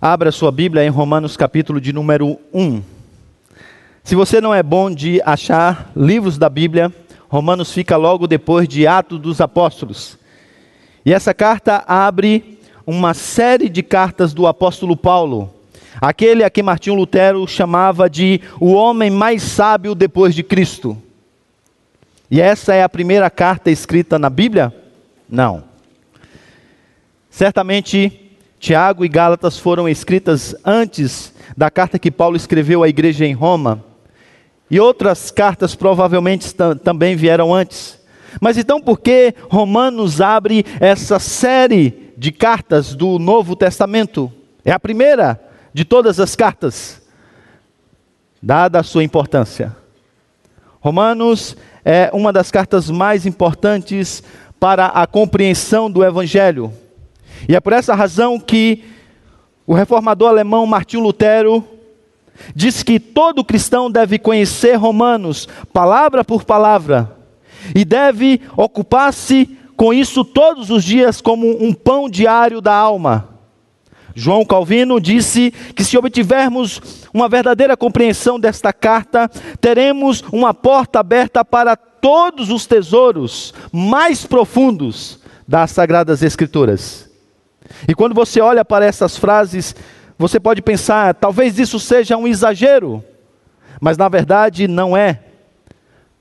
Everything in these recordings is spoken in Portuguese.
Abra sua Bíblia em Romanos capítulo de número 1. Se você não é bom de achar livros da Bíblia, Romanos fica logo depois de Atos dos Apóstolos. E essa carta abre uma série de cartas do apóstolo Paulo, aquele a quem Martinho Lutero chamava de o homem mais sábio depois de Cristo. E essa é a primeira carta escrita na Bíblia? Não. Certamente Tiago e Gálatas foram escritas antes da carta que Paulo escreveu à igreja em Roma. E outras cartas provavelmente também vieram antes. Mas então por que Romanos abre essa série de cartas do Novo Testamento? É a primeira de todas as cartas, dada a sua importância. Romanos é uma das cartas mais importantes para a compreensão do Evangelho. E é por essa razão que o reformador alemão Martinho Lutero diz que todo cristão deve conhecer Romanos, palavra por palavra, e deve ocupar-se com isso todos os dias como um pão diário da alma. João Calvino disse que se obtivermos uma verdadeira compreensão desta carta, teremos uma porta aberta para todos os tesouros mais profundos das Sagradas Escrituras. E quando você olha para essas frases, você pode pensar, talvez isso seja um exagero, mas na verdade não é.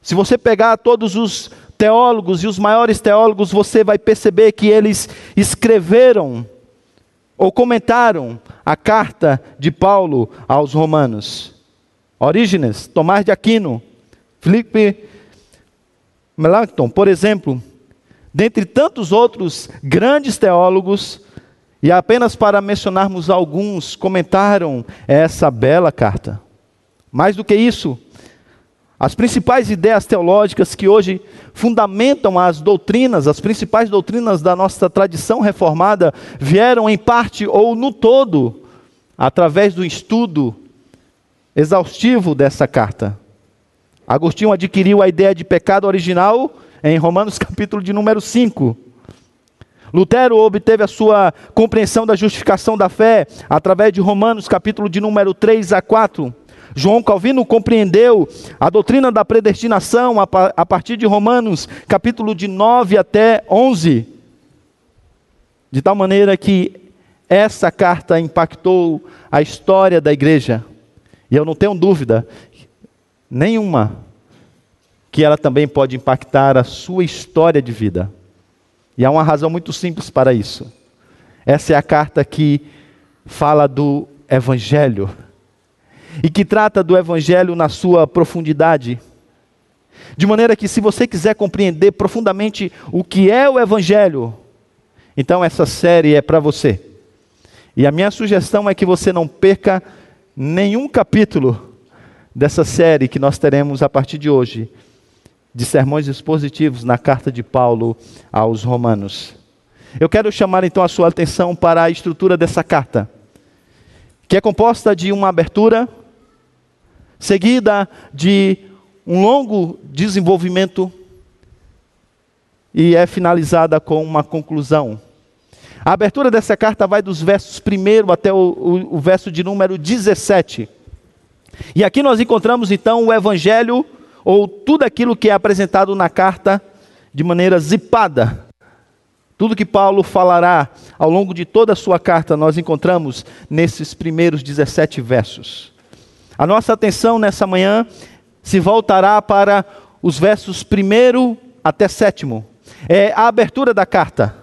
Se você pegar todos os teólogos e os maiores teólogos, você vai perceber que eles escreveram ou comentaram a carta de Paulo aos Romanos. Orígenes, Tomás de Aquino, Felipe Melanchthon, por exemplo, dentre tantos outros grandes teólogos. E apenas para mencionarmos alguns, comentaram essa bela carta. Mais do que isso, as principais ideias teológicas que hoje fundamentam as doutrinas, as principais doutrinas da nossa tradição reformada, vieram em parte ou no todo, através do estudo exaustivo dessa carta. Agostinho adquiriu a ideia de pecado original em Romanos capítulo de número 5. Lutero obteve a sua compreensão da justificação da fé através de Romanos capítulo de número 3 a 4. João Calvino compreendeu a doutrina da predestinação a partir de Romanos capítulo de 9 até 11. De tal maneira que essa carta impactou a história da igreja. E eu não tenho dúvida nenhuma que ela também pode impactar a sua história de vida. E há uma razão muito simples para isso. Essa é a carta que fala do Evangelho. E que trata do Evangelho na sua profundidade. De maneira que se você quiser compreender profundamente o que é o Evangelho, então essa série é para você. E a minha sugestão é que você não perca nenhum capítulo dessa série que nós teremos a partir de hoje, de sermões expositivos na carta de Paulo aos Romanos. Eu quero chamar então a sua atenção para a estrutura dessa carta, que é composta de uma abertura, seguida de um longo desenvolvimento e é finalizada com uma conclusão. A abertura dessa carta vai dos versos 1 até o verso de número 17. E aqui nós encontramos então o Evangelho, ou tudo aquilo que é apresentado na carta de maneira zipada. Tudo que Paulo falará ao longo de toda a sua carta, nós encontramos nesses primeiros 17 versos. A nossa atenção nessa manhã se voltará para os versos 1 até 7. É a abertura da carta.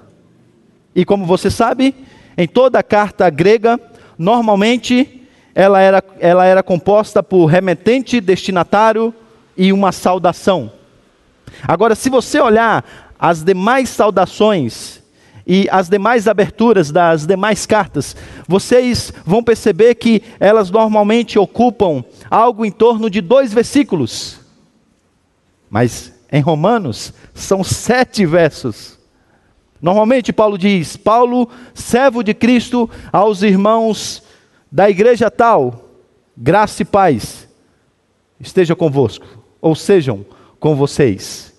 E como você sabe, em toda a carta grega, normalmente ela era composta por remetente, destinatário e uma saudação. Agora, se você olhar as demais saudações e as demais aberturas das demais cartas, vocês vão perceber que elas normalmente ocupam algo em torno de 2 versículos. Mas em Romanos são 7 versos. Normalmente Paulo diz: Paulo, servo de Cristo, aos irmãos da igreja tal, graça e paz, esteja convosco. Ou sejam com vocês.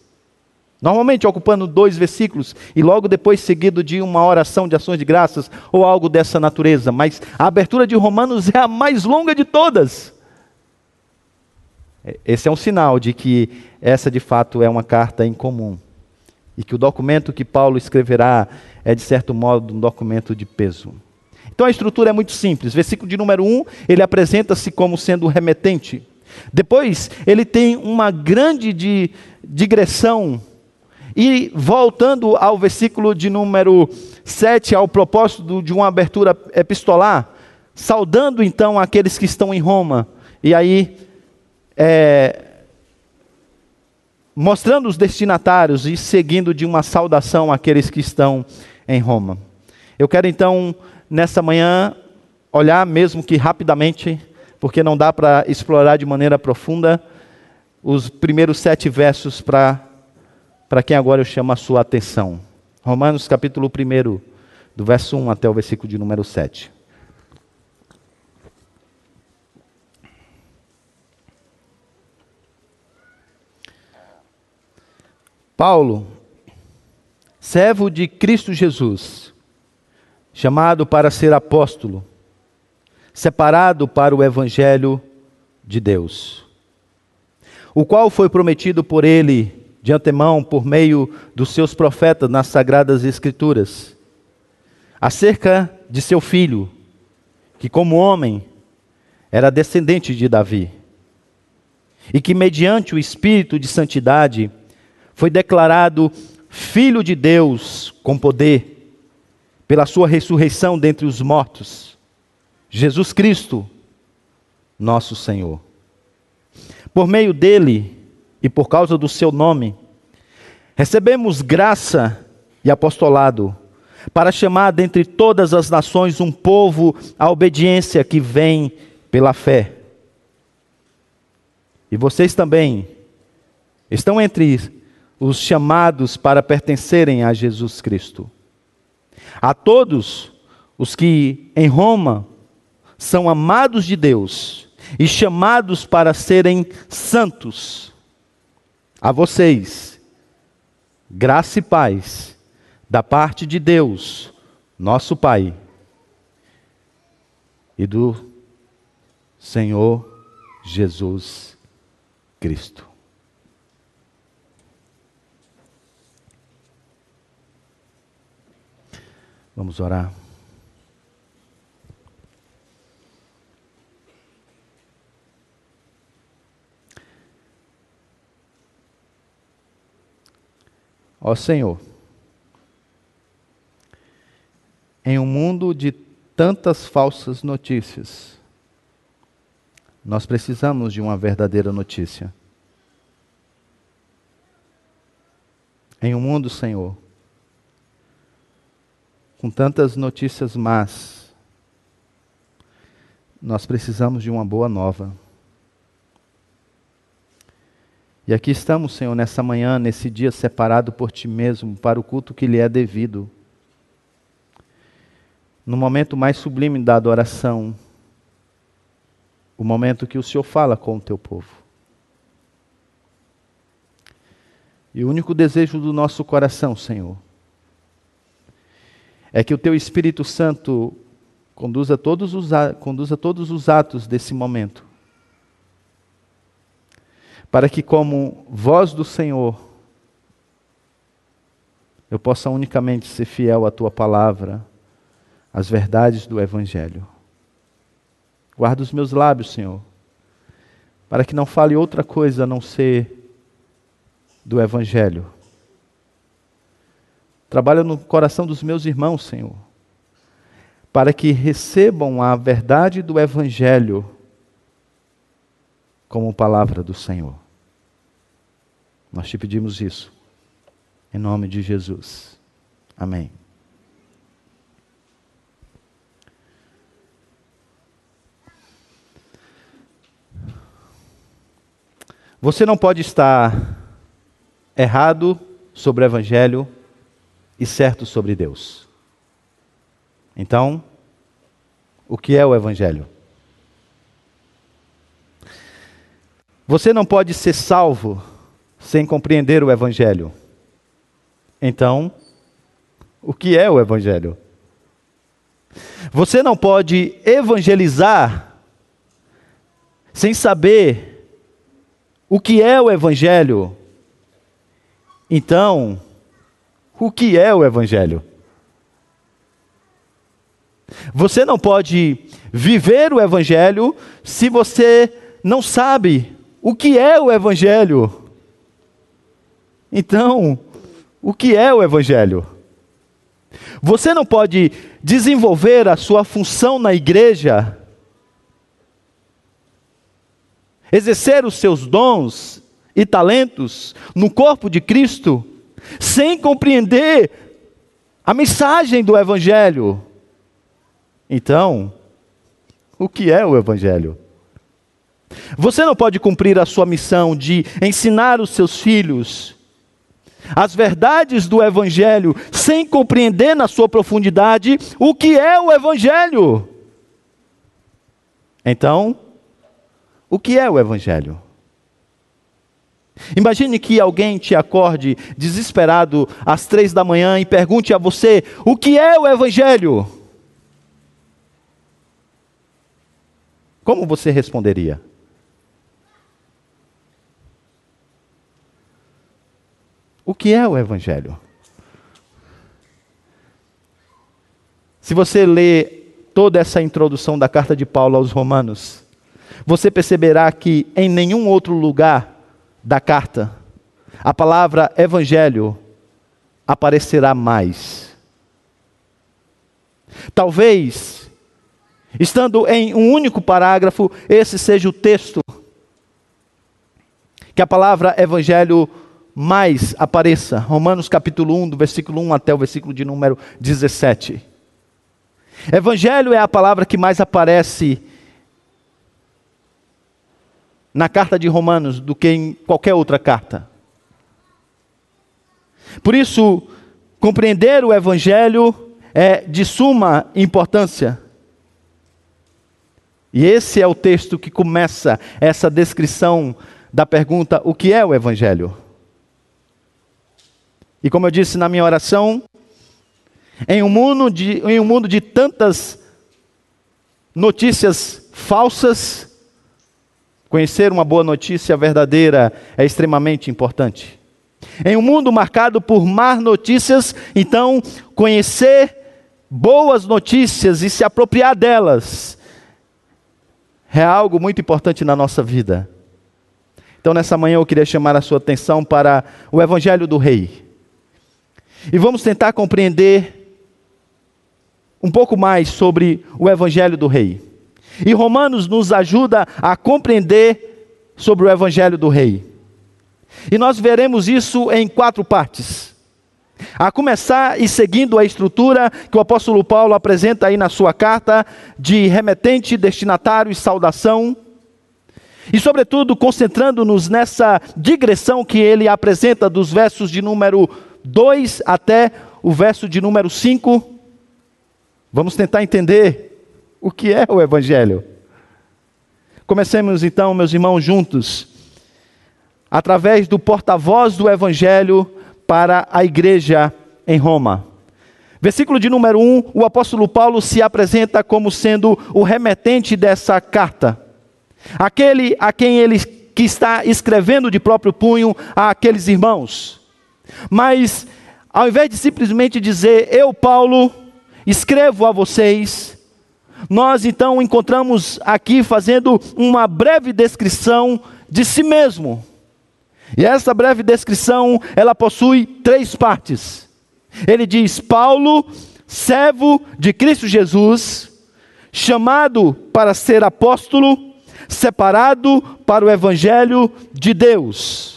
Normalmente ocupando 2 versículos e logo depois seguido de uma oração de ações de graças ou algo dessa natureza. Mas a abertura de Romanos é a mais longa de todas. Esse é um sinal de que essa de fato é uma carta em comum. E que o documento que Paulo escreverá é de certo modo um documento de peso. Então a estrutura é muito simples. Versículo de número 1, ele apresenta-se como sendo remetente. Depois ele tem uma grande digressão. E voltando ao versículo de número 7, ao propósito de uma abertura epistolar, saudando então aqueles que estão em Roma, e aí mostrando os destinatários e seguindo de uma saudação aqueles que estão em Roma. Eu quero então, nessa manhã, olhar mesmo que rapidamente, porque não dá para explorar de maneira profunda, os primeiros 7 versos para quem agora eu chamo a sua atenção. Romanos capítulo 1, do verso 1 até o versículo de número 7. Paulo, servo de Cristo Jesus, chamado para ser apóstolo, separado para o evangelho de Deus, o qual foi prometido por ele de antemão, por meio dos seus profetas nas Sagradas Escrituras, acerca de seu filho, que como homem era descendente de Davi, e que mediante o Espírito de Santidade foi declarado Filho de Deus com poder, pela sua ressurreição dentre os mortos, Jesus Cristo, nosso Senhor. Por meio dele, e por causa do seu nome, recebemos graça e apostolado para chamar dentre todas as nações um povo à obediência que vem pela fé. E vocês também estão entre os chamados para pertencerem a Jesus Cristo. A todos os que em Roma são amados de Deus e chamados para serem santos, a vocês, graça e paz, da parte de Deus, nosso Pai, e do Senhor Jesus Cristo. Vamos orar. Ó Senhor, em um mundo de tantas falsas notícias, nós precisamos de uma verdadeira notícia. Em um mundo, Senhor, com tantas notícias más, nós precisamos de uma boa nova. E aqui estamos, Senhor, nessa manhã, nesse dia separado por Ti mesmo, para o culto que lhe é devido. No momento mais sublime da adoração, o momento que o Senhor fala com o Teu povo. E o único desejo do nosso coração, Senhor, é que o Teu Espírito Santo conduza todos os atos desse momento, para que, como voz do Senhor, eu possa unicamente ser fiel à Tua palavra, às verdades do Evangelho. Guarda os meus lábios, Senhor, para que não fale outra coisa a não ser do Evangelho. Trabalha no coração dos meus irmãos, Senhor, para que recebam a verdade do Evangelho como palavra do Senhor. Nós te pedimos isso, em nome de Jesus. Amém. Você não pode estar errado sobre o Evangelho e certo sobre Deus. Então, o que é o Evangelho? Você não pode ser salvo sem compreender o Evangelho. Então, o que é o evangelho? Você não pode evangelizar sem saber o que é o evangelho. Então, o que é o evangelho? Você não pode viver o evangelho se você não sabe o que é o evangelho. Então, o que é o evangelho? Você não pode desenvolver a sua função na igreja, exercer os seus dons e talentos no corpo de Cristo, sem compreender a mensagem do evangelho. Então, o que é o evangelho? Você não pode cumprir a sua missão de ensinar os seus filhos as verdades do evangelho sem compreender na sua profundidade o que é o evangelho. Então, o que é o evangelho? Imagine que alguém te acorde desesperado às 3 da manhã e pergunte a você: o que é o evangelho? Como você responderia? O que é o evangelho? Se você ler toda essa introdução da carta de Paulo aos Romanos, você perceberá que em nenhum outro lugar da carta a palavra evangelho aparecerá mais. Talvez, estando em um único parágrafo, esse seja o texto que a palavra evangelho mais apareça, Romanos capítulo 1, do versículo 1 até o versículo de número 17. Evangelho é a palavra que mais aparece na carta de Romanos do que em qualquer outra carta. Por isso, compreender o evangelho é de suma importância. E esse é o texto que começa essa descrição da pergunta: o que é o evangelho? E como eu disse na minha oração, em um mundo de tantas notícias falsas, conhecer uma boa notícia verdadeira é extremamente importante. Em um mundo marcado por más notícias, então conhecer boas notícias e se apropriar delas é algo muito importante na nossa vida. Então nessa manhã eu queria chamar a sua atenção para o Evangelho do Rei. E vamos tentar compreender um pouco mais sobre o Evangelho do Rei. E Romanos nos ajuda a compreender sobre o Evangelho do Rei. E nós veremos isso em 4 partes. A começar e seguindo a estrutura que o apóstolo Paulo apresenta aí na sua carta, de remetente, destinatário e saudação. E sobretudo concentrando-nos nessa digressão que ele apresenta dos versos de número 2 até o verso de número 5, vamos tentar entender o que é o evangelho. Comecemos então, meus irmãos, juntos, através do porta-voz do evangelho para a igreja em Roma. Versículo de número 1, o apóstolo Paulo se apresenta como sendo o remetente dessa carta, aquele a quem ele que está escrevendo de próprio punho àqueles irmãos. Mas, ao invés de simplesmente dizer: eu, Paulo, escrevo a vocês, nós então encontramos aqui fazendo uma breve descrição de si mesmo. E essa breve descrição, ela possui 3 partes. Ele diz: Paulo, servo de Cristo Jesus, chamado para ser apóstolo, separado para o evangelho de Deus.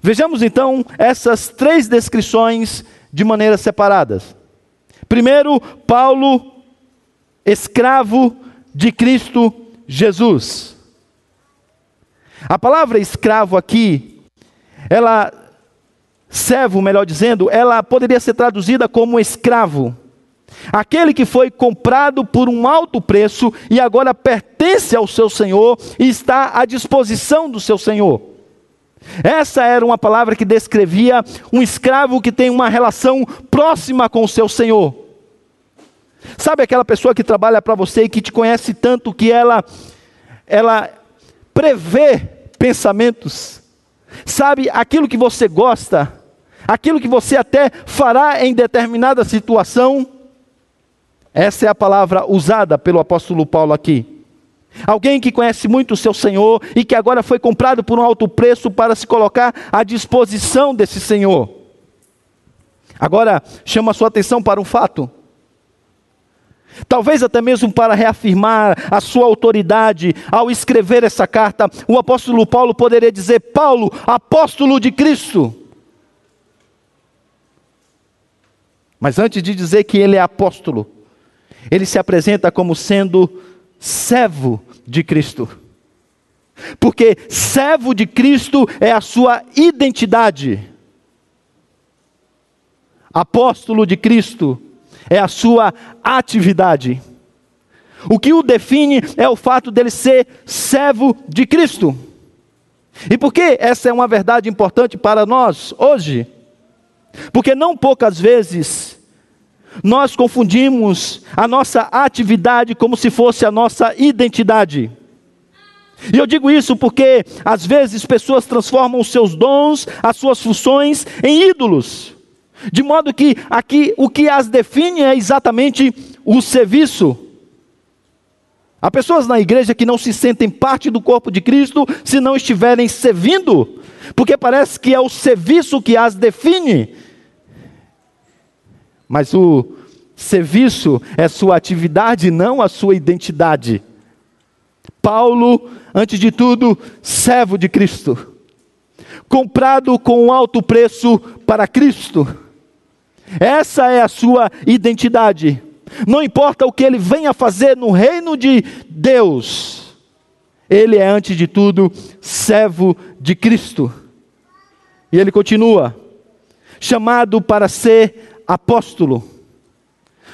Vejamos então essas 3 descrições de maneiras separadas. Primeiro, Paulo, escravo de Cristo Jesus. A palavra escravo aqui, servo, melhor dizendo, ela poderia ser traduzida como escravo. Aquele que foi comprado por um alto preço e agora pertence ao seu Senhor e está à disposição do seu Senhor. Essa era uma palavra que descrevia um escravo que tem uma relação próxima com o seu senhor. Sabe aquela pessoa que trabalha para você e que te conhece tanto que ela prevê pensamentos? Sabe aquilo que você gosta, aquilo que você até fará em determinada situação? Essa é a palavra usada pelo apóstolo Paulo aqui. Alguém que conhece muito o seu Senhor e que agora foi comprado por um alto preço para se colocar à disposição desse Senhor. Agora, chama a sua atenção para um fato. Talvez até mesmo para reafirmar a sua autoridade ao escrever essa carta, o apóstolo Paulo poderia dizer: Paulo, apóstolo de Cristo. Mas antes de dizer que ele é apóstolo, ele se apresenta como sendo servo de Cristo, porque servo de Cristo é a sua identidade, apóstolo de Cristo é a sua atividade. O que o define é o fato dele ser servo de Cristo. E por que essa é uma verdade importante para nós hoje? Porque não poucas vezes nós confundimos a nossa atividade como se fosse a nossa identidade. E eu digo isso porque, às vezes, pessoas transformam os seus dons, as suas funções, em ídolos. De modo que aqui o que as define é exatamente o serviço. Há pessoas na igreja que não se sentem parte do corpo de Cristo se não estiverem servindo, porque parece que é o serviço que as define. Mas o serviço é sua atividade, não a sua identidade. Paulo, antes de tudo, servo de Cristo, comprado com um alto preço para Cristo. Essa é a sua identidade. Não importa o que ele venha fazer no reino de Deus, ele é, antes de tudo, servo de Cristo. E ele continua, chamado para ser apóstolo.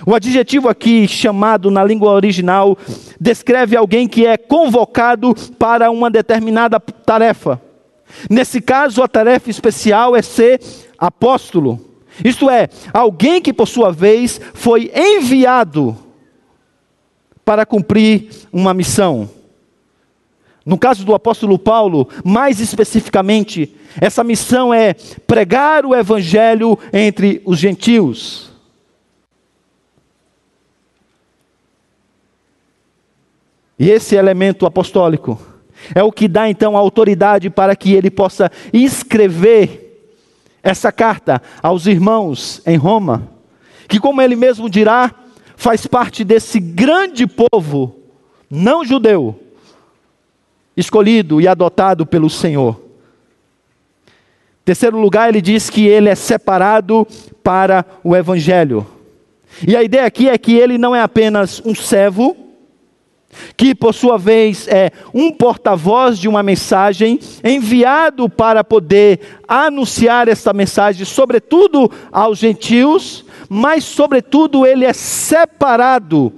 O adjetivo aqui chamado na língua original descreve alguém que é convocado para uma determinada tarefa. Nesse caso, a tarefa especial é ser apóstolo. Isto é, alguém que por sua vez foi enviado para cumprir uma missão. No caso do apóstolo Paulo, mais especificamente, essa missão é pregar o evangelho entre os gentios. E esse elemento apostólico é o que dá então a autoridade para que ele possa escrever essa carta aos irmãos em Roma, que, como ele mesmo dirá, faz parte desse grande povo não judeu, escolhido e adotado pelo Senhor. Terceiro lugar, ele diz que ele é separado para o evangelho. E a ideia aqui é que ele não é apenas um servo, que por sua vez é um porta-voz de uma mensagem, enviado para poder anunciar essa mensagem, sobretudo aos gentios, mas sobretudo ele é separado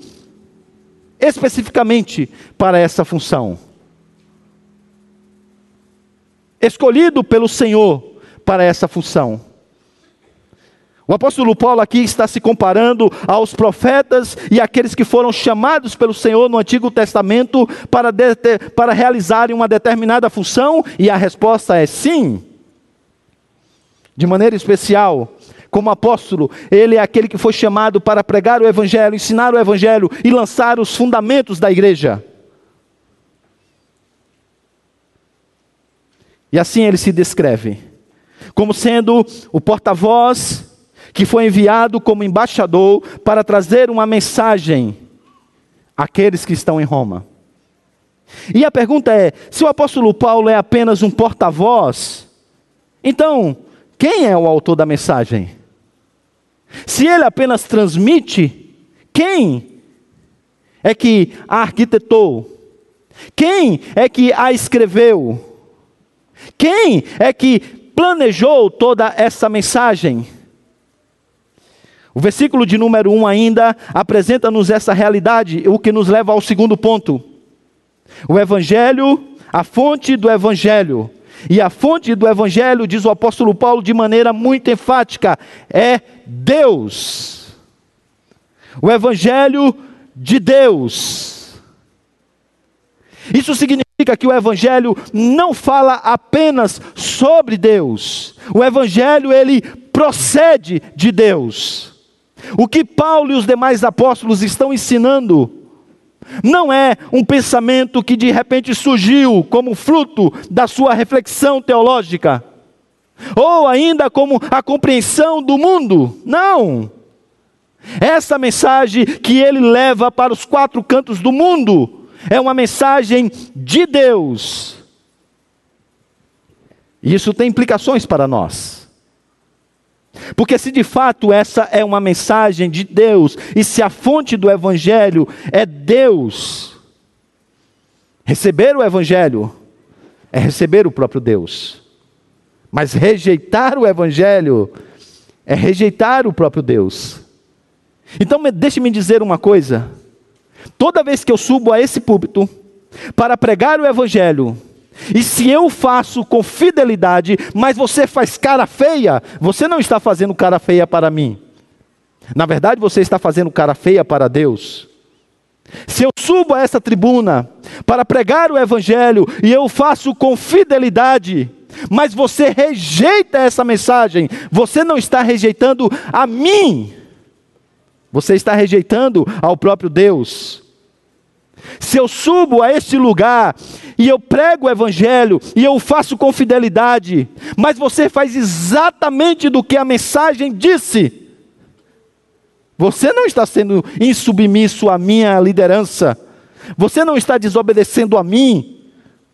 especificamente para essa função. Escolhido pelo Senhor para essa função. O apóstolo Paulo aqui está se comparando aos profetas e àqueles que foram chamados pelo Senhor no Antigo Testamento para realizarem uma determinada função, e a resposta é sim. De maneira especial, como apóstolo, ele é aquele que foi chamado para pregar o evangelho, ensinar o evangelho e lançar os fundamentos da igreja. E assim ele se descreve, como sendo o porta-voz que foi enviado como embaixador para trazer uma mensagem àqueles que estão em Roma. E a pergunta é, se o apóstolo Paulo é apenas um porta-voz, então quem é o autor da mensagem? Se ele apenas transmite, quem é que a arquitetou? Quem é que a escreveu? Quem é que planejou toda essa mensagem? O versículo de número 1 ainda apresenta-nos essa realidade, o que nos leva ao segundo ponto. O evangelho, a fonte do evangelho, E a fonte do Evangelho, diz o apóstolo Paulo de maneira muito enfática, é Deus. O Evangelho de Deus. Isso significa que o Evangelho não fala apenas sobre Deus. O Evangelho, ele procede de Deus. O que Paulo e os demais apóstolos estão ensinando não é um pensamento que de repente surgiu como fruto da sua reflexão teológica, ou ainda como a compreensão do mundo. Não! Essa mensagem que ele leva para os quatro cantos do mundo é uma mensagem de Deus. Isso tem implicações para nós. Porque se de fato essa é uma mensagem de Deus, e se a fonte do Evangelho é Deus, receber o Evangelho é receber o próprio Deus. Mas rejeitar o Evangelho é rejeitar o próprio Deus. Então deixe-me dizer uma coisa. Toda vez que eu subo a esse púlpito para pregar o Evangelho, e se eu faço com fidelidade, mas você faz cara feia, você não está fazendo cara feia para mim. Na verdade, você está fazendo cara feia para Deus. Se eu subo a essa tribuna para pregar o Evangelho e eu faço com fidelidade, mas você rejeita essa mensagem, você não está rejeitando a mim, você está rejeitando ao próprio Deus. Se eu subo a este lugar e eu prego o Evangelho e eu faço com fidelidade, mas você faz exatamente do que a mensagem disse, você não está sendo insubmisso à minha liderança, você não está desobedecendo a mim,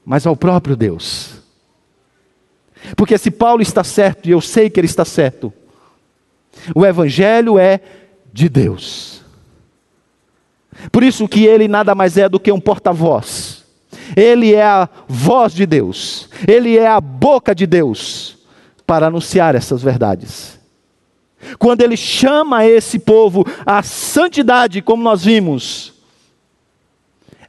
mas ao próprio Deus. Porque se Paulo está certo, e eu sei que ele está certo, o Evangelho é de Deus. Por isso que ele nada mais é do que um porta-voz. Ele é a voz de Deus. Ele é a boca de Deus para anunciar essas verdades. Quando ele chama esse povo à santidade, como nós vimos,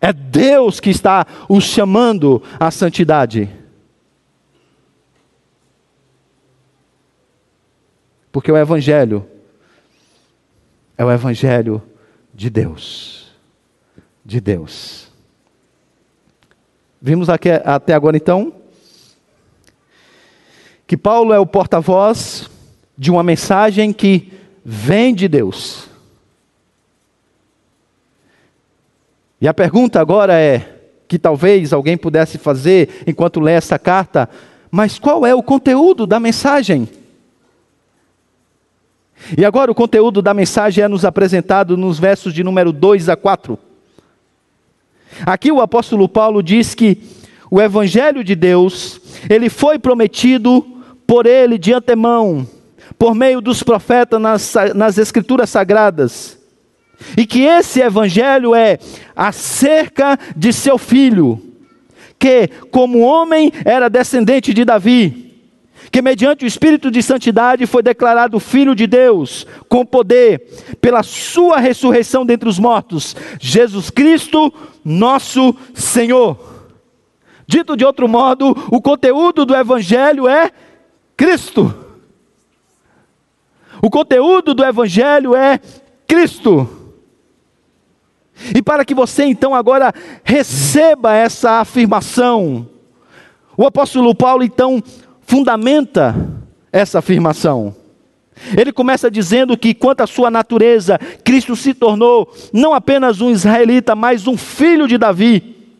é Deus que está os chamando à santidade. Porque o Evangelho é o Evangelho de Deus, de Deus. Vimos aqui, até agora então, que Paulo é o porta-voz de uma mensagem que vem de Deus. E a pergunta agora é, que talvez alguém pudesse fazer enquanto lê essa carta, mas qual é o conteúdo da mensagem? E agora o conteúdo da mensagem é nos apresentado nos versos de número 2 a 4. Aqui o apóstolo Paulo diz que o Evangelho de Deus, ele foi prometido por ele de antemão, por meio dos profetas nas Escrituras Sagradas. E que esse Evangelho é acerca de seu filho, que como homem era descendente de Davi, que mediante o Espírito de Santidade foi declarado Filho de Deus, com poder, pela sua ressurreição dentre os mortos, Jesus Cristo, nosso Senhor. Dito de outro modo, o conteúdo do Evangelho é Cristo. O conteúdo do Evangelho é Cristo. E para que você então agora receba essa afirmação, o apóstolo Paulo então fundamenta essa afirmação. Ele começa dizendo que, quanto à sua natureza, Cristo se tornou não apenas um israelita, mas um filho de Davi.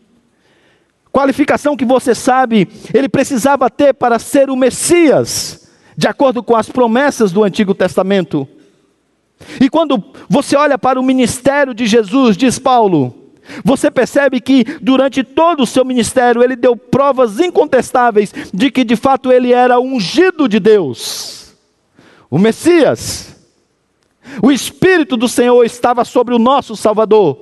Qualificação que você sabe, ele precisava ter para ser o Messias, de acordo com as promessas do Antigo Testamento. E quando você olha para o ministério de Jesus, diz Paulo, você percebe que durante todo o seu ministério ele deu provas incontestáveis de que de fato ele era o ungido de Deus, o Messias. O Espírito do Senhor estava sobre o nosso Salvador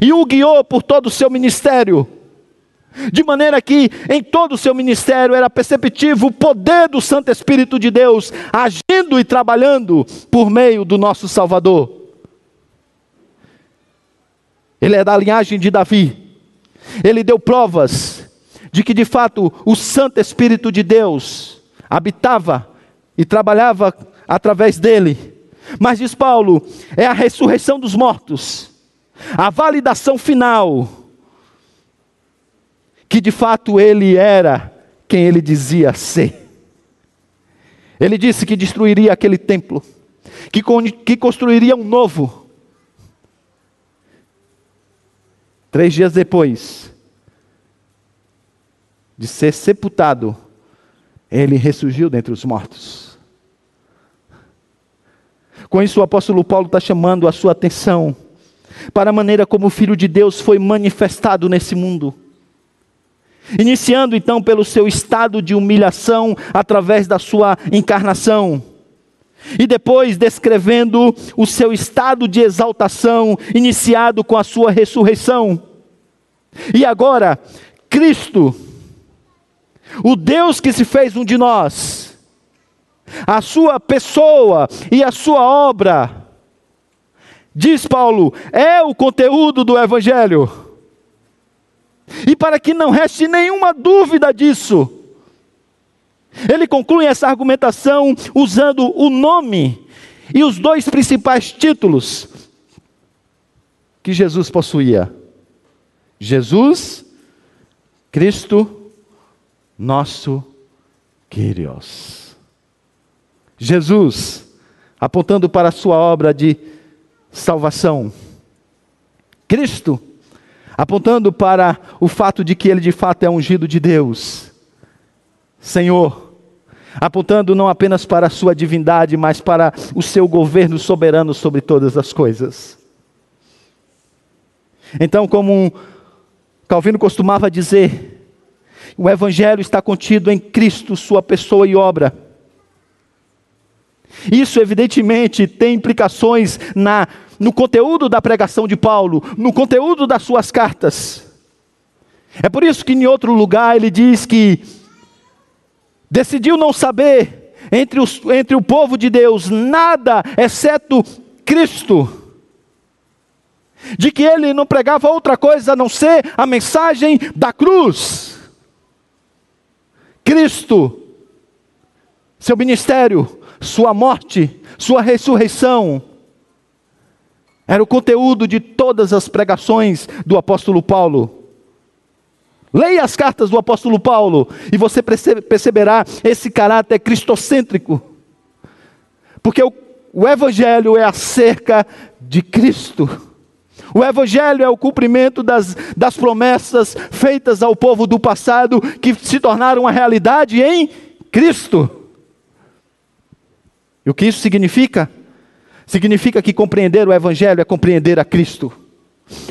e o guiou por todo o seu ministério, de maneira que em todo o seu ministério era perceptível o poder do Santo Espírito de Deus agindo e trabalhando por meio do nosso Salvador. Ele é da linhagem de Davi. Ele deu provas de que de fato o Santo Espírito de Deus habitava e trabalhava através dele. Mas diz Paulo, é a ressurreição dos mortos, a validação final, que de fato ele era quem ele dizia ser. Ele disse que destruiria aquele templo, que construiria um novo. 3 dias depois de ser sepultado, ele ressurgiu dentre os mortos. Com isso o apóstolo Paulo está chamando a sua atenção para a maneira como o Filho de Deus foi manifestado nesse mundo. Iniciando então pelo seu estado de humilhação através da sua encarnação. E depois descrevendo o seu estado de exaltação, iniciado com a sua ressurreição. E agora, Cristo, o Deus que se fez um de nós, a sua pessoa e a sua obra, diz Paulo, é o conteúdo do Evangelho. E para que não reste nenhuma dúvida disso, ele conclui essa argumentação usando o nome e os 2 principais títulos que Jesus possuía. Jesus, Cristo, nosso Kyrios. Jesus, apontando para a sua obra de salvação. Cristo, apontando para o fato de que ele de fato é ungido de Deus. Senhor, apontando não apenas para a sua divindade, mas para o seu governo soberano sobre todas as coisas. Então, como Calvino costumava dizer, o Evangelho está contido em Cristo, sua pessoa e obra. Isso, evidentemente, tem implicações no conteúdo da pregação de Paulo, no conteúdo das suas cartas. É por isso que, em outro lugar, ele diz que decidiu não saber entre o povo de Deus nada exceto Cristo. De que ele não pregava outra coisa a não ser a mensagem da cruz. Cristo, seu ministério, sua morte, sua ressurreição, era o conteúdo de todas as pregações do apóstolo Paulo. Leia as cartas do apóstolo Paulo e você perceberá esse caráter cristocêntrico. Porque o Evangelho é acerca de Cristo. O Evangelho é o cumprimento das promessas feitas ao povo do passado que se tornaram uma realidade em Cristo. E o que isso significa? Significa que compreender o Evangelho é compreender a Cristo.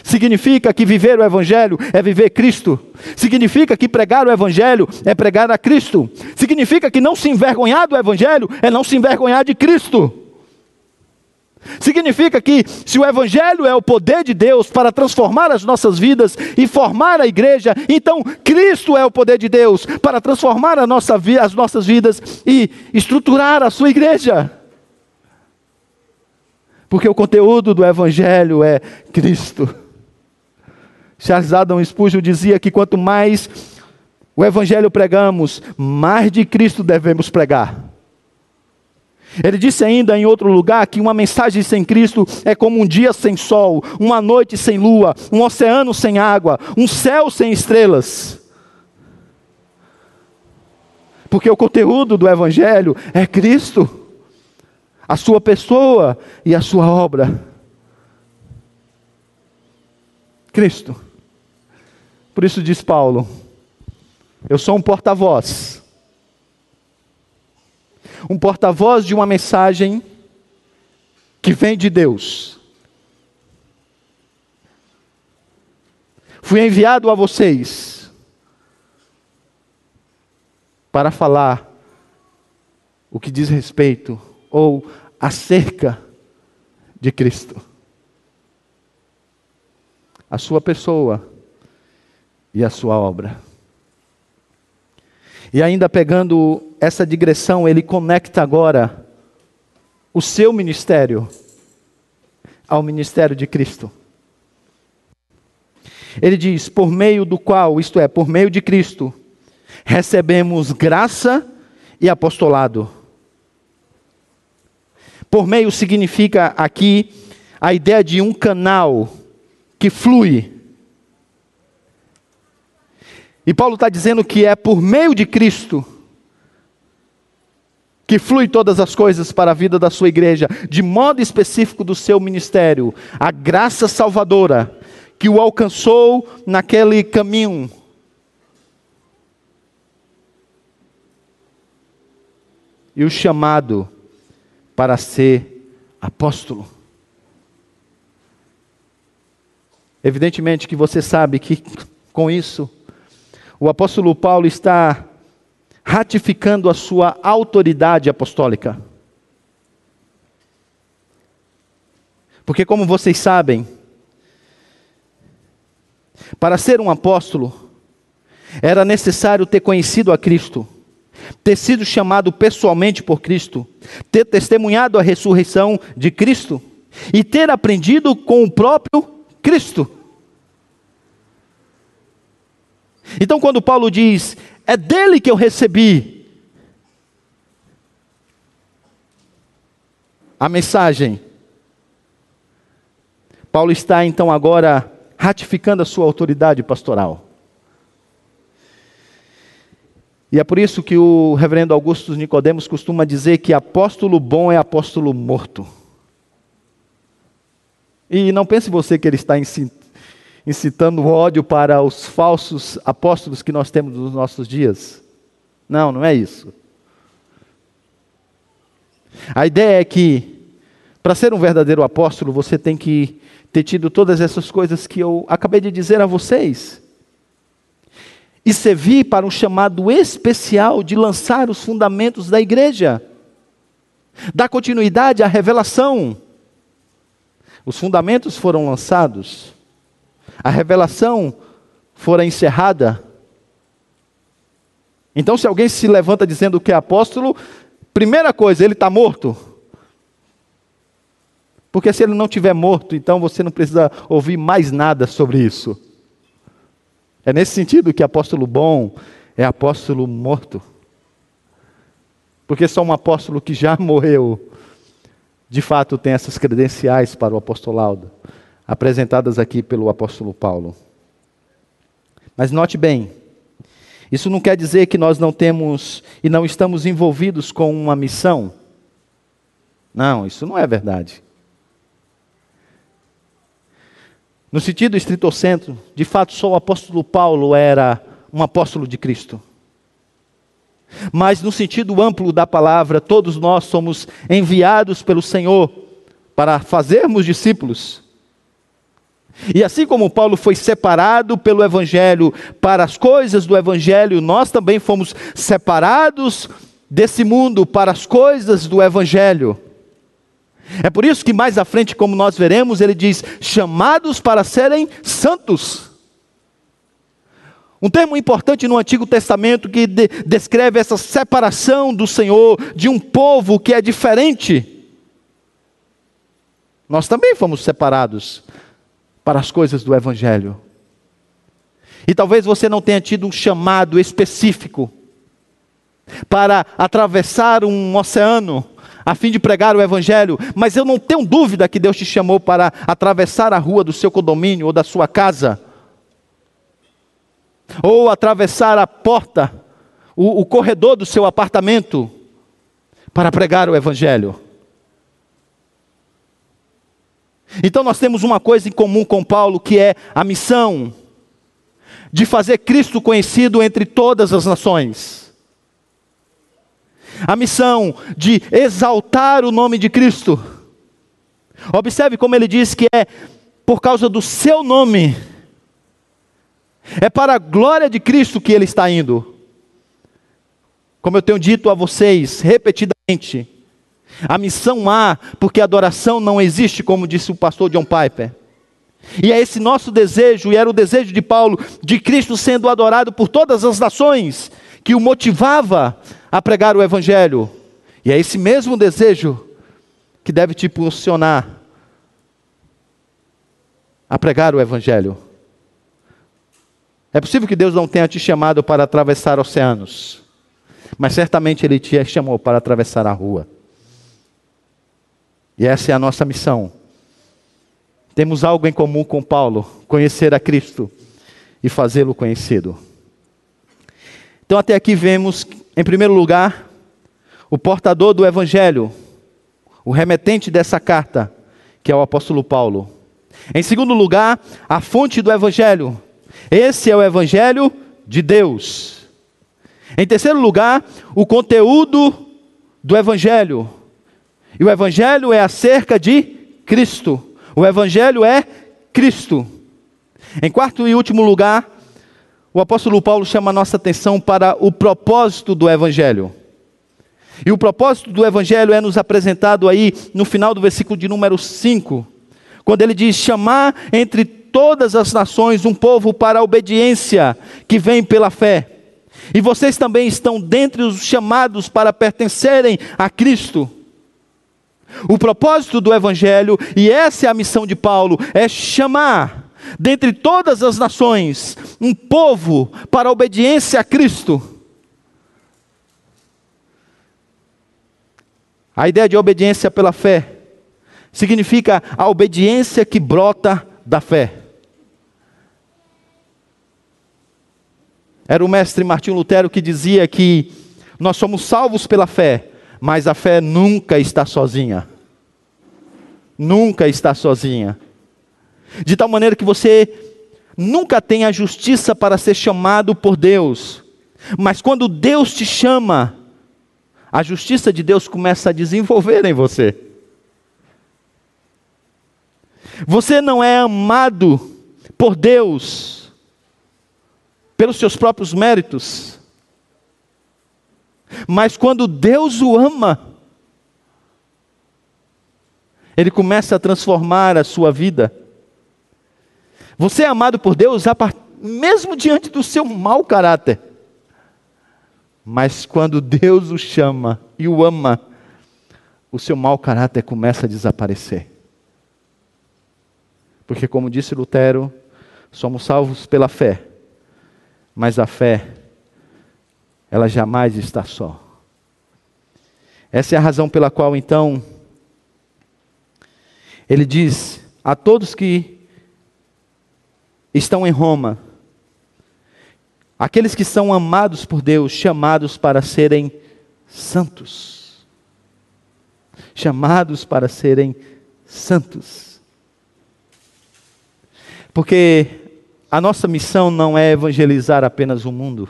Significa que viver o Evangelho é viver Cristo. Significa que pregar o Evangelho é pregar a Cristo. Significa que não se envergonhar do Evangelho é não se envergonhar de Cristo. Significa que se o Evangelho é o poder de Deus para transformar as nossas vidas e formar a igreja, então Cristo é o poder de Deus para transformar as nossas vidas e estruturar a sua igreja. Porque o conteúdo do Evangelho é Cristo. Charles Adam Spurgeon dizia que quanto mais o Evangelho pregamos, mais de Cristo devemos pregar. Ele disse ainda em outro lugar que uma mensagem sem Cristo é como um dia sem sol, uma noite sem lua, um oceano sem água, um céu sem estrelas. Porque o conteúdo do Evangelho é Cristo. A sua pessoa e a sua obra. Cristo. Por isso diz Paulo, eu sou um porta-voz. Um porta-voz de uma mensagem que vem de Deus. Fui enviado a vocês para falar o que diz respeito ou acerca de Cristo, a sua pessoa e a sua obra. E ainda pegando essa digressão, ele conecta agora o seu ministério ao ministério de Cristo. Ele diz, por meio do qual, isto é, por meio de Cristo, recebemos graça e apostolado. Por meio significa aqui a ideia de um canal que flui. E Paulo está dizendo que é por meio de Cristo que flui todas as coisas para a vida da sua igreja, de modo específico do seu ministério, a graça salvadora que o alcançou naquele caminho. E o chamado para ser apóstolo. Evidentemente que você sabe que com isso o apóstolo Paulo está ratificando a sua autoridade apostólica. Porque, como vocês sabem, para ser um apóstolo era necessário ter conhecido a Cristo, ter sido chamado pessoalmente por Cristo, ter testemunhado a ressurreição de Cristo e ter aprendido com o próprio Cristo. Então, quando Paulo diz, é dele que eu recebi a mensagem, Paulo está então agora ratificando a sua autoridade pastoral. E é por isso que o reverendo Augusto Nicodemos costuma dizer que apóstolo bom é apóstolo morto. E não pense você que ele está incitando ódio para os falsos apóstolos que nós temos nos nossos dias. Não, não é isso. A ideia é que, para ser um verdadeiro apóstolo, você tem que ter tido todas essas coisas que eu acabei de dizer a vocês. E servir para um chamado especial de lançar os fundamentos da igreja. Dar continuidade à revelação. Os fundamentos foram lançados. A revelação fora encerrada. Então, se alguém se levanta dizendo que é apóstolo, primeira coisa, ele está morto. Porque se ele não estiver morto, então você não precisa ouvir mais nada sobre isso. É nesse sentido que apóstolo bom é apóstolo morto. Porque só um apóstolo que já morreu, de fato, tem essas credenciais para o apostolado apresentadas aqui pelo apóstolo Paulo. Mas note bem, isso não quer dizer que nós não temos e não estamos envolvidos com uma missão. Não, isso não é verdade. No sentido estritocentro, de fato só o apóstolo Paulo era um apóstolo de Cristo. Mas no sentido amplo da palavra, todos nós somos enviados pelo Senhor para fazermos discípulos. E assim como Paulo foi separado pelo Evangelho para as coisas do Evangelho, nós também fomos separados desse mundo para as coisas do Evangelho. É por isso que mais à frente, como nós veremos, ele diz, chamados para serem santos. Um termo importante no Antigo Testamento que descreve essa separação do Senhor de um povo que é diferente. Nós também fomos separados para as coisas do Evangelho. E talvez você não tenha tido um chamado específico para atravessar um oceano a fim de pregar o Evangelho, mas eu não tenho dúvida que Deus te chamou para atravessar a rua do seu condomínio ou da sua casa, ou atravessar a porta, o corredor do seu apartamento para pregar o Evangelho. Então nós temos uma coisa em comum com Paulo, que é a missão de fazer Cristo conhecido entre todas as nações. A missão de exaltar o nome de Cristo. Observe como ele diz que é por causa do seu nome. É para a glória de Cristo que ele está indo. Como eu tenho dito a vocês repetidamente, a missão há, porque a adoração não existe, como disse o pastor John Piper. E é esse nosso desejo, e era o desejo de Paulo, de Cristo sendo adorado por todas as nações, que o motivava a pregar o Evangelho. E é esse mesmo desejo que deve te impulsionar a pregar o Evangelho. É possível que Deus não tenha te chamado para atravessar oceanos, mas certamente Ele te chamou para atravessar a rua. E essa é a nossa missão. Temos algo em comum com Paulo: conhecer a Cristo e fazê-lo conhecido. Então até aqui vemos, em primeiro lugar, o portador do Evangelho, o remetente dessa carta, que é o apóstolo Paulo. Em segundo lugar, a fonte do Evangelho. Esse é o Evangelho de Deus. Em terceiro lugar, o conteúdo do Evangelho. E o Evangelho é acerca de Cristo. O Evangelho é Cristo. Em quarto e último lugar, o apóstolo Paulo chama a nossa atenção para o propósito do Evangelho. E o propósito do Evangelho é nos apresentado aí no final do versículo de número 5, quando ele diz: chamar entre todas as nações um povo para a obediência que vem pela fé. E vocês também estão dentre os chamados para pertencerem a Cristo. O propósito do Evangelho, e essa é a missão de Paulo, é chamar dentre todas as nações um povo para a obediência a Cristo. A ideia de obediência pela fé significa a obediência que brota da fé. Era o mestre Martinho Lutero que dizia que nós somos salvos pela fé, mas a fé nunca está sozinha. Nunca está sozinha. De tal maneira que você nunca tem a justiça para ser chamado por Deus. Mas quando Deus te chama, a justiça de Deus começa a desenvolver em você. Você não é amado por Deus pelos seus próprios méritos. Mas quando Deus o ama, Ele começa a transformar a sua vida. Você é amado por Deus mesmo diante do seu mau caráter. Mas quando Deus o chama e o ama, o seu mau caráter começa a desaparecer. Porque, como disse Lutero, somos salvos pela fé, mas a fé, ela jamais está só. Essa é a razão pela qual, então, ele diz a todos que estão em Roma, aqueles que são amados por Deus, chamados para serem santos. Chamados para serem santos. Porque a nossa missão não é evangelizar apenas o mundo.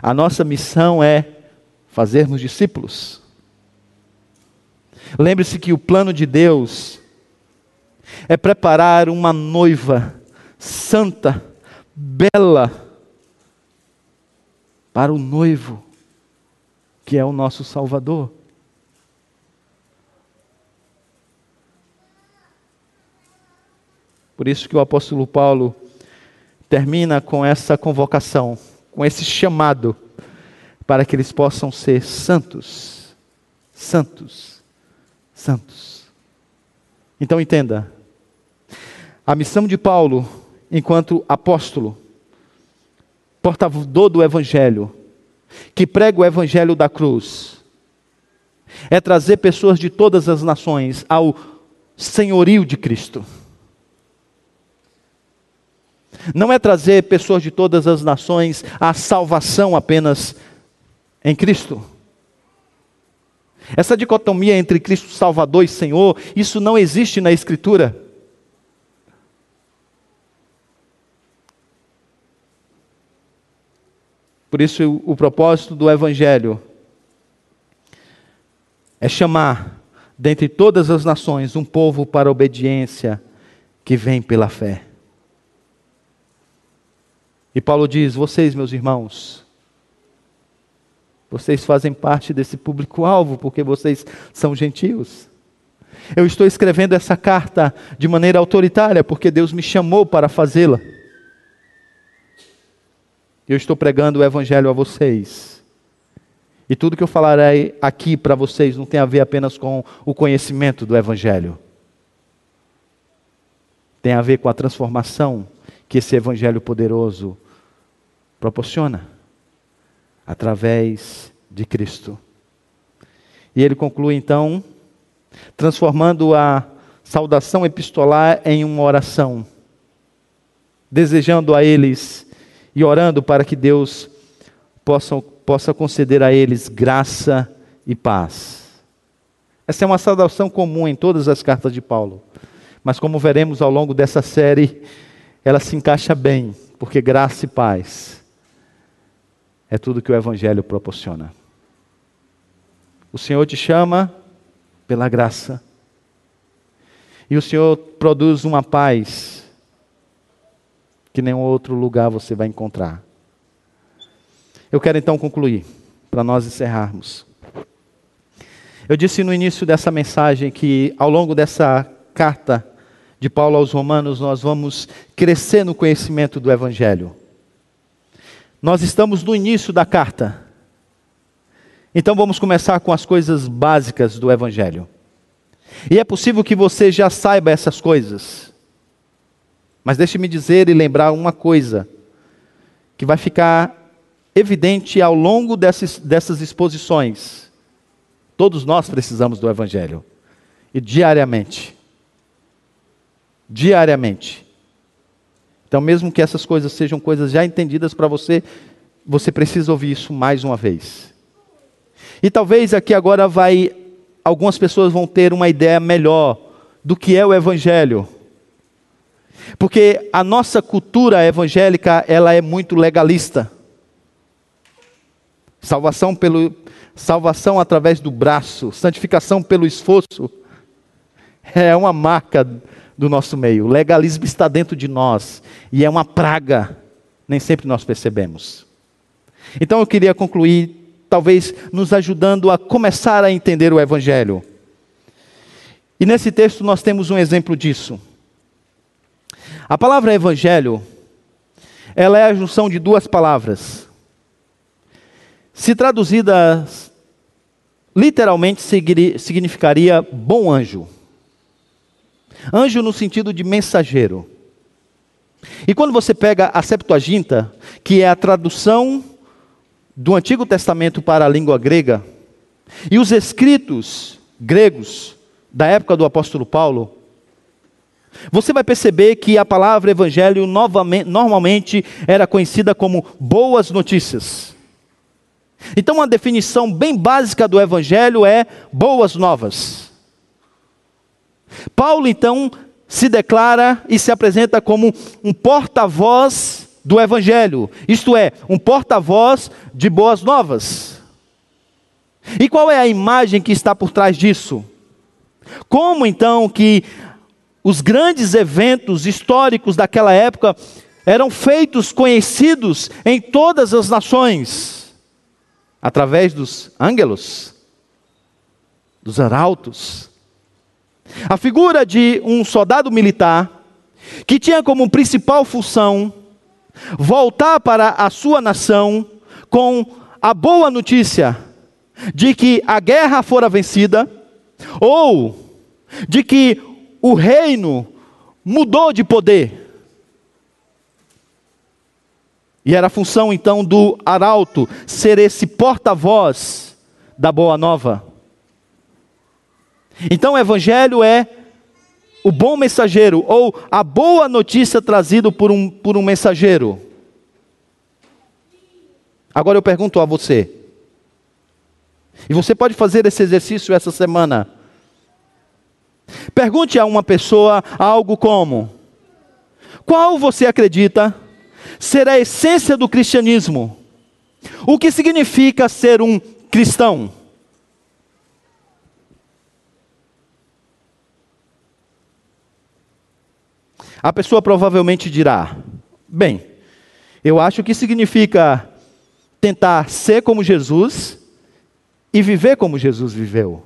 A nossa missão é fazermos discípulos. Lembre-se que o plano de Deus é preparar uma noiva santa, bela, para o noivo, que é o nosso Salvador. Por isso que o apóstolo Paulo termina com essa convocação, com esse chamado, para que eles possam ser santos, santos, santos. Então entenda, a missão de Paulo, enquanto apóstolo, portador do Evangelho, que prega o Evangelho da cruz, é trazer pessoas de todas as nações ao senhorio de Cristo. Não é trazer pessoas de todas as nações à salvação apenas em Cristo. Essa dicotomia entre Cristo Salvador e Senhor, isso não existe na Escritura. Por isso, o propósito do Evangelho é chamar, dentre todas as nações, um povo para a obediência que vem pela fé. E Paulo diz: vocês, meus irmãos, vocês fazem parte desse público-alvo, porque vocês são gentios. Eu estou escrevendo essa carta de maneira autoritária, porque Deus me chamou para fazê-la. Eu estou pregando o Evangelho a vocês. E tudo que eu falarei aqui para vocês não tem a ver apenas com o conhecimento do Evangelho. Tem a ver com a transformação que esse evangelho poderoso proporciona através de Cristo. E ele conclui então, transformando a saudação epistolar em uma oração, desejando a eles e orando para que Deus possa conceder a eles graça e paz. Essa é uma saudação comum em todas as cartas de Paulo, mas como veremos ao longo dessa série, ela se encaixa bem, porque graça e paz é tudo que o evangelho proporciona. O Senhor te chama pela graça. E o Senhor produz uma paz que nenhum outro lugar você vai encontrar. Eu quero então concluir, para nós encerrarmos. Eu disse no início dessa mensagem que ao longo dessa carta de Paulo aos Romanos, nós vamos crescer no conhecimento do Evangelho. Nós estamos no início da carta. Então vamos começar com as coisas básicas do Evangelho. E é possível que você já saiba essas coisas. Mas deixe-me dizer e lembrar uma coisa, que vai ficar evidente ao longo dessas exposições. Todos nós precisamos do Evangelho. E diariamente. Diariamente. Então mesmo que essas coisas sejam coisas já entendidas para você, você precisa ouvir isso mais uma vez. E talvez aqui agora algumas pessoas vão ter uma ideia melhor do que é o Evangelho. Porque a nossa cultura evangélica, ela é muito legalista. Salvação através do braço, santificação pelo esforço, é uma marca do nosso meio. O legalismo está dentro de nós e é uma praga, nem sempre nós percebemos. Então eu queria concluir talvez nos ajudando a começar a entender o Evangelho. E nesse texto nós temos um exemplo disso. A palavra Evangelho, ela é a junção de duas palavras. Se traduzida literalmente, significaria bom anjo. Anjo no sentido de mensageiro. E quando você pega a Septuaginta, que é a tradução do Antigo Testamento para a língua grega, e os escritos gregos da época do apóstolo Paulo, você vai perceber que a palavra evangelho normalmente era conhecida como boas notícias. Então uma definição bem básica do evangelho é boas novas. Paulo então se declara e se apresenta como um porta-voz do Evangelho, isto é, um porta-voz de boas novas. E qual é a imagem que está por trás disso? Como então que os grandes eventos históricos daquela época eram feitos conhecidos em todas as nações? Através dos ângelos, dos arautos. A figura de um soldado militar que tinha como principal função voltar para a sua nação com a boa notícia de que a guerra fora vencida, ou de que o reino mudou de poder. E era a função então do arauto ser esse porta-voz da boa nova. Então o evangelho é o bom mensageiro, ou a boa notícia trazida por um mensageiro. Agora eu pergunto a você, e você pode fazer esse exercício essa semana. Pergunte a uma pessoa algo como: qual você acredita ser a essência do cristianismo? O que significa ser um cristão? A pessoa provavelmente dirá: bem, eu acho que significa tentar ser como Jesus e viver como Jesus viveu.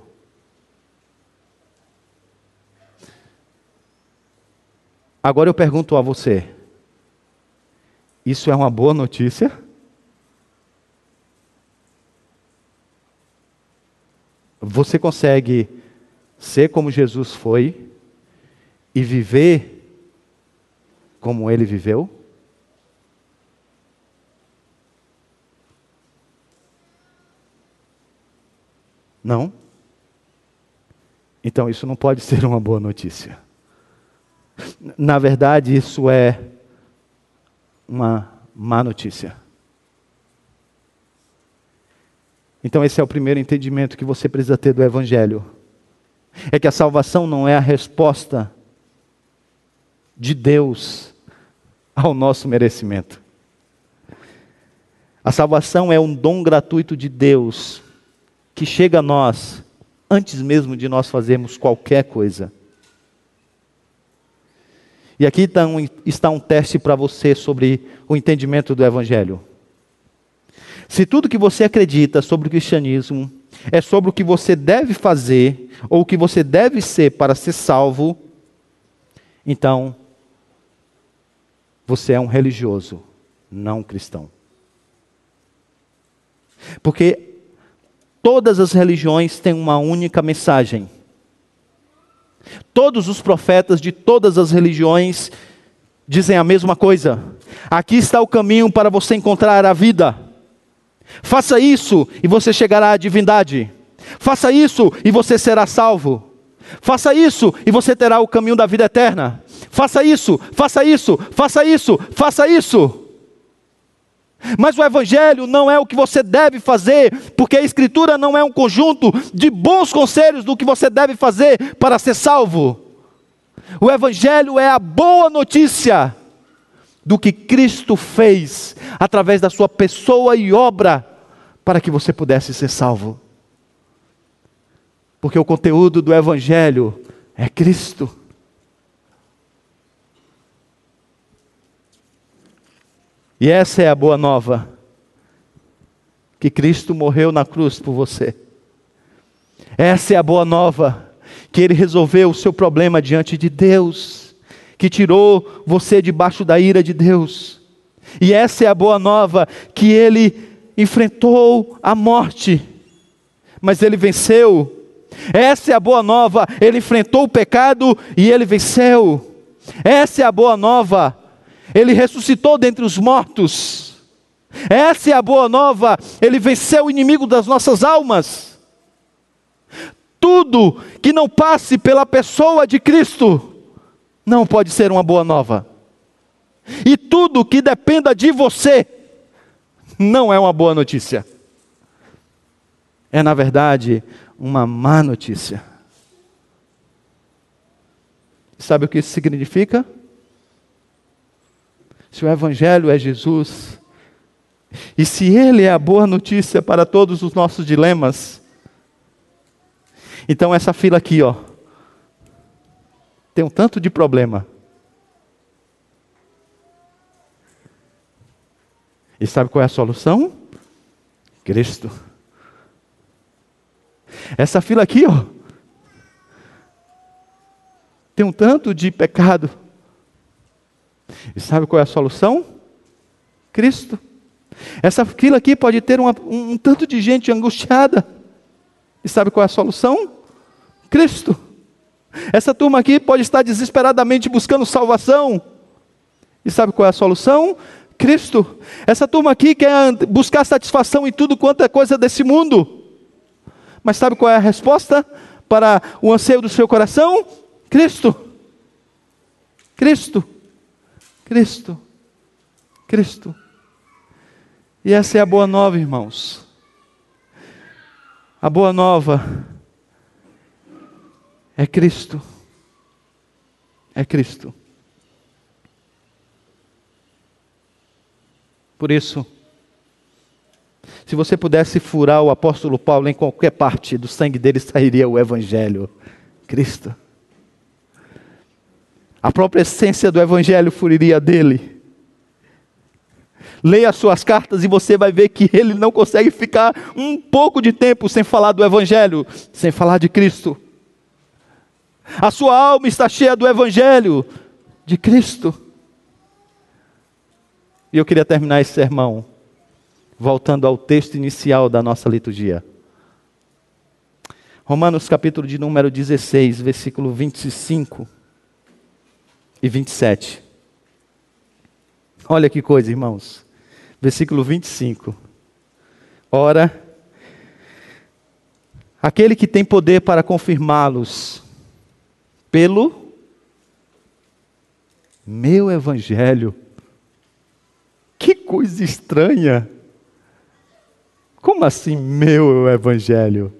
Agora eu pergunto a você, isso é uma boa notícia? Você consegue ser como Jesus foi e viver como ele viveu? Não? Então isso não pode ser uma boa notícia. Na verdade, isso é uma má notícia. Então esse é o primeiro entendimento que você precisa ter do Evangelho. É que a salvação não é a resposta de Deus ao nosso merecimento. A salvação é um dom gratuito de Deus que chega a nós antes mesmo de nós fazermos qualquer coisa. E aqui está um teste para você sobre o entendimento do Evangelho. Se tudo que você acredita sobre o cristianismo é sobre o que você deve fazer ou o que você deve ser para ser salvo, então você é um religioso, não um cristão. Porque todas as religiões têm uma única mensagem. Todos os profetas de todas as religiões dizem a mesma coisa. Aqui está o caminho para você encontrar a vida. Faça isso e você chegará à divindade. Faça isso e você será salvo. Faça isso e você terá o caminho da vida eterna. Faça isso, faça isso, faça isso, faça isso. Mas o Evangelho não é o que você deve fazer, porque a Escritura não é um conjunto de bons conselhos do que você deve fazer para ser salvo. O Evangelho é a boa notícia do que Cristo fez através da sua pessoa e obra para que você pudesse ser salvo. Porque o conteúdo do Evangelho é Cristo. E essa é a boa nova, que Cristo morreu na cruz por você. Essa é a boa nova, que Ele resolveu o seu problema diante de Deus, que tirou você debaixo da ira de Deus. E essa é a boa nova, que Ele enfrentou a morte, mas Ele venceu. Essa é a boa nova, Ele enfrentou o pecado e Ele venceu. Essa é a boa nova, Ele ressuscitou dentre os mortos. Essa é a boa nova. Ele venceu o inimigo das nossas almas. Tudo que não passe pela pessoa de Cristo não pode ser uma boa nova. E tudo que dependa de você não é uma boa notícia. É, na verdade, uma má notícia. Sabe o que isso significa? Se o Evangelho é Jesus, e se Ele é a boa notícia para todos os nossos dilemas, então essa fila aqui, ó, tem um tanto de problema. E sabe qual é a solução? Cristo. Essa fila aqui, ó, tem um tanto de pecado. E sabe qual é a solução? Cristo. Essa fila aqui pode ter um tanto de gente angustiada. E sabe qual é a solução? Cristo. Essa turma aqui pode estar desesperadamente buscando salvação. E sabe qual é a solução? Cristo. Essa turma aqui quer buscar satisfação em tudo quanto é coisa desse mundo. Mas sabe qual é a resposta para o anseio do seu coração? Cristo. Cristo. Cristo, Cristo. E essa é a boa nova, irmãos. A boa nova é Cristo. É Cristo. Por isso, se você pudesse furar o apóstolo Paulo em qualquer parte, do sangue dele sairia o Evangelho. Cristo. A própria essência do Evangelho fluiria dele. Leia as suas cartas e você vai ver que ele não consegue ficar um pouco de tempo sem falar do Evangelho, sem falar de Cristo. A sua alma está cheia do Evangelho, de Cristo. E eu queria terminar esse sermão, voltando ao texto inicial da nossa liturgia. Romanos capítulo de número 16, versículo 25. E 27. Olha que coisa, irmãos. Versículo 25. Ora, aquele que tem poder para confirmá-los pelo meu evangelho. Que coisa estranha. Como assim meu evangelho?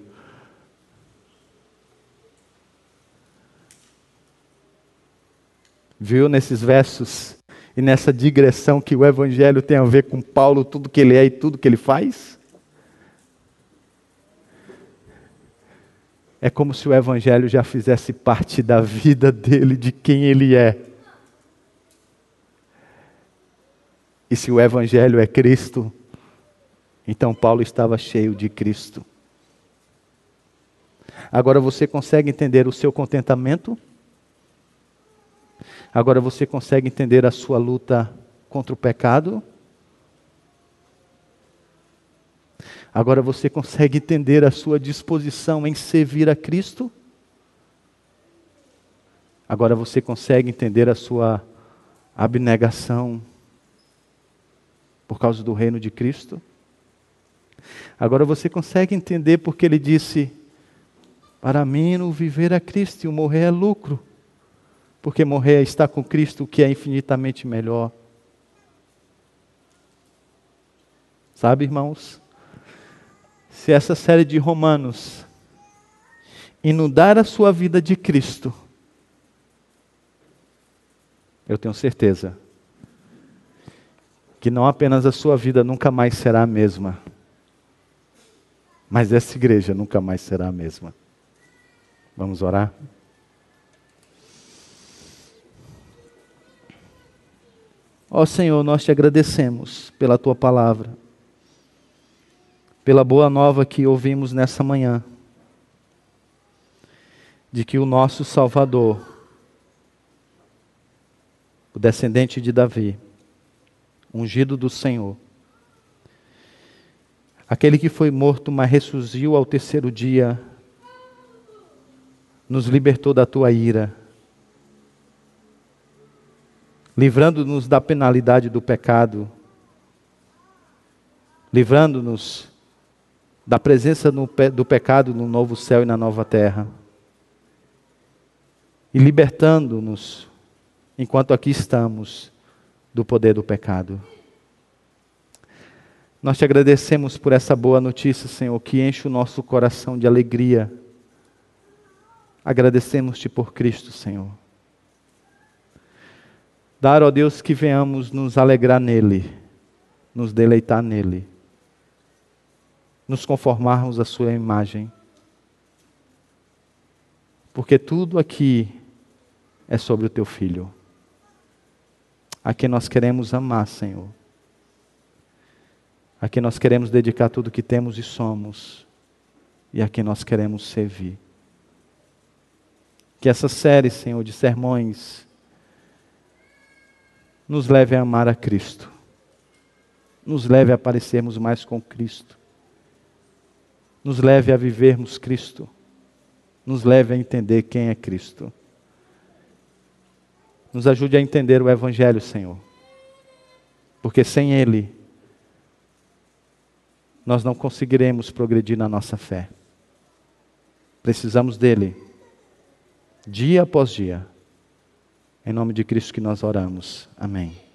Viu nesses versos e nessa digressão que o evangelho tem a ver com Paulo, tudo que ele é e tudo que ele faz? É como se o evangelho já fizesse parte da vida dele, de quem ele é. E se o evangelho é Cristo, então Paulo estava cheio de Cristo. Agora você consegue entender o seu contentamento? Agora você consegue entender a sua luta contra o pecado? Agora você consegue entender a sua disposição em servir a Cristo? Agora você consegue entender a sua abnegação por causa do reino de Cristo? Agora você consegue entender porque ele disse: para mim o viver é Cristo e o morrer é lucro. Porque morrer é estar com Cristo, o que é infinitamente melhor. Sabe, irmãos? Se essa série de Romanos inundar a sua vida de Cristo, eu tenho certeza que não apenas a sua vida nunca mais será a mesma, mas essa igreja nunca mais será a mesma. Vamos orar? Ó Senhor, nós te agradecemos pela Tua palavra, pela boa nova que ouvimos nessa manhã, de que o nosso Salvador, o descendente de Davi, ungido do Senhor, aquele que foi morto, mas ressurgiu ao terceiro dia, nos libertou da Tua ira, livrando-nos da penalidade do pecado, livrando-nos da presença do pecado no novo céu e na nova terra, e libertando-nos, enquanto aqui estamos, do poder do pecado. Nós te agradecemos por essa boa notícia, Senhor, que enche o nosso coração de alegria. Agradecemos-te por Cristo, Senhor. Dar, ó Deus, que venhamos nos alegrar nele, nos deleitar nele, nos conformarmos à sua imagem. Porque tudo aqui é sobre o teu Filho, a quem nós queremos amar, Senhor. A quem nós queremos dedicar tudo que temos e somos, e a quem nós queremos servir. Que essa série, Senhor, de sermões nos leve a amar a Cristo, nos leve a parecermos mais com Cristo, nos leve a vivermos Cristo, nos leve a entender quem é Cristo. Nos ajude a entender o Evangelho, Senhor, porque sem ele nós não conseguiremos progredir na nossa fé. Precisamos dele, dia após dia. Em nome de Cristo que nós oramos. Amém.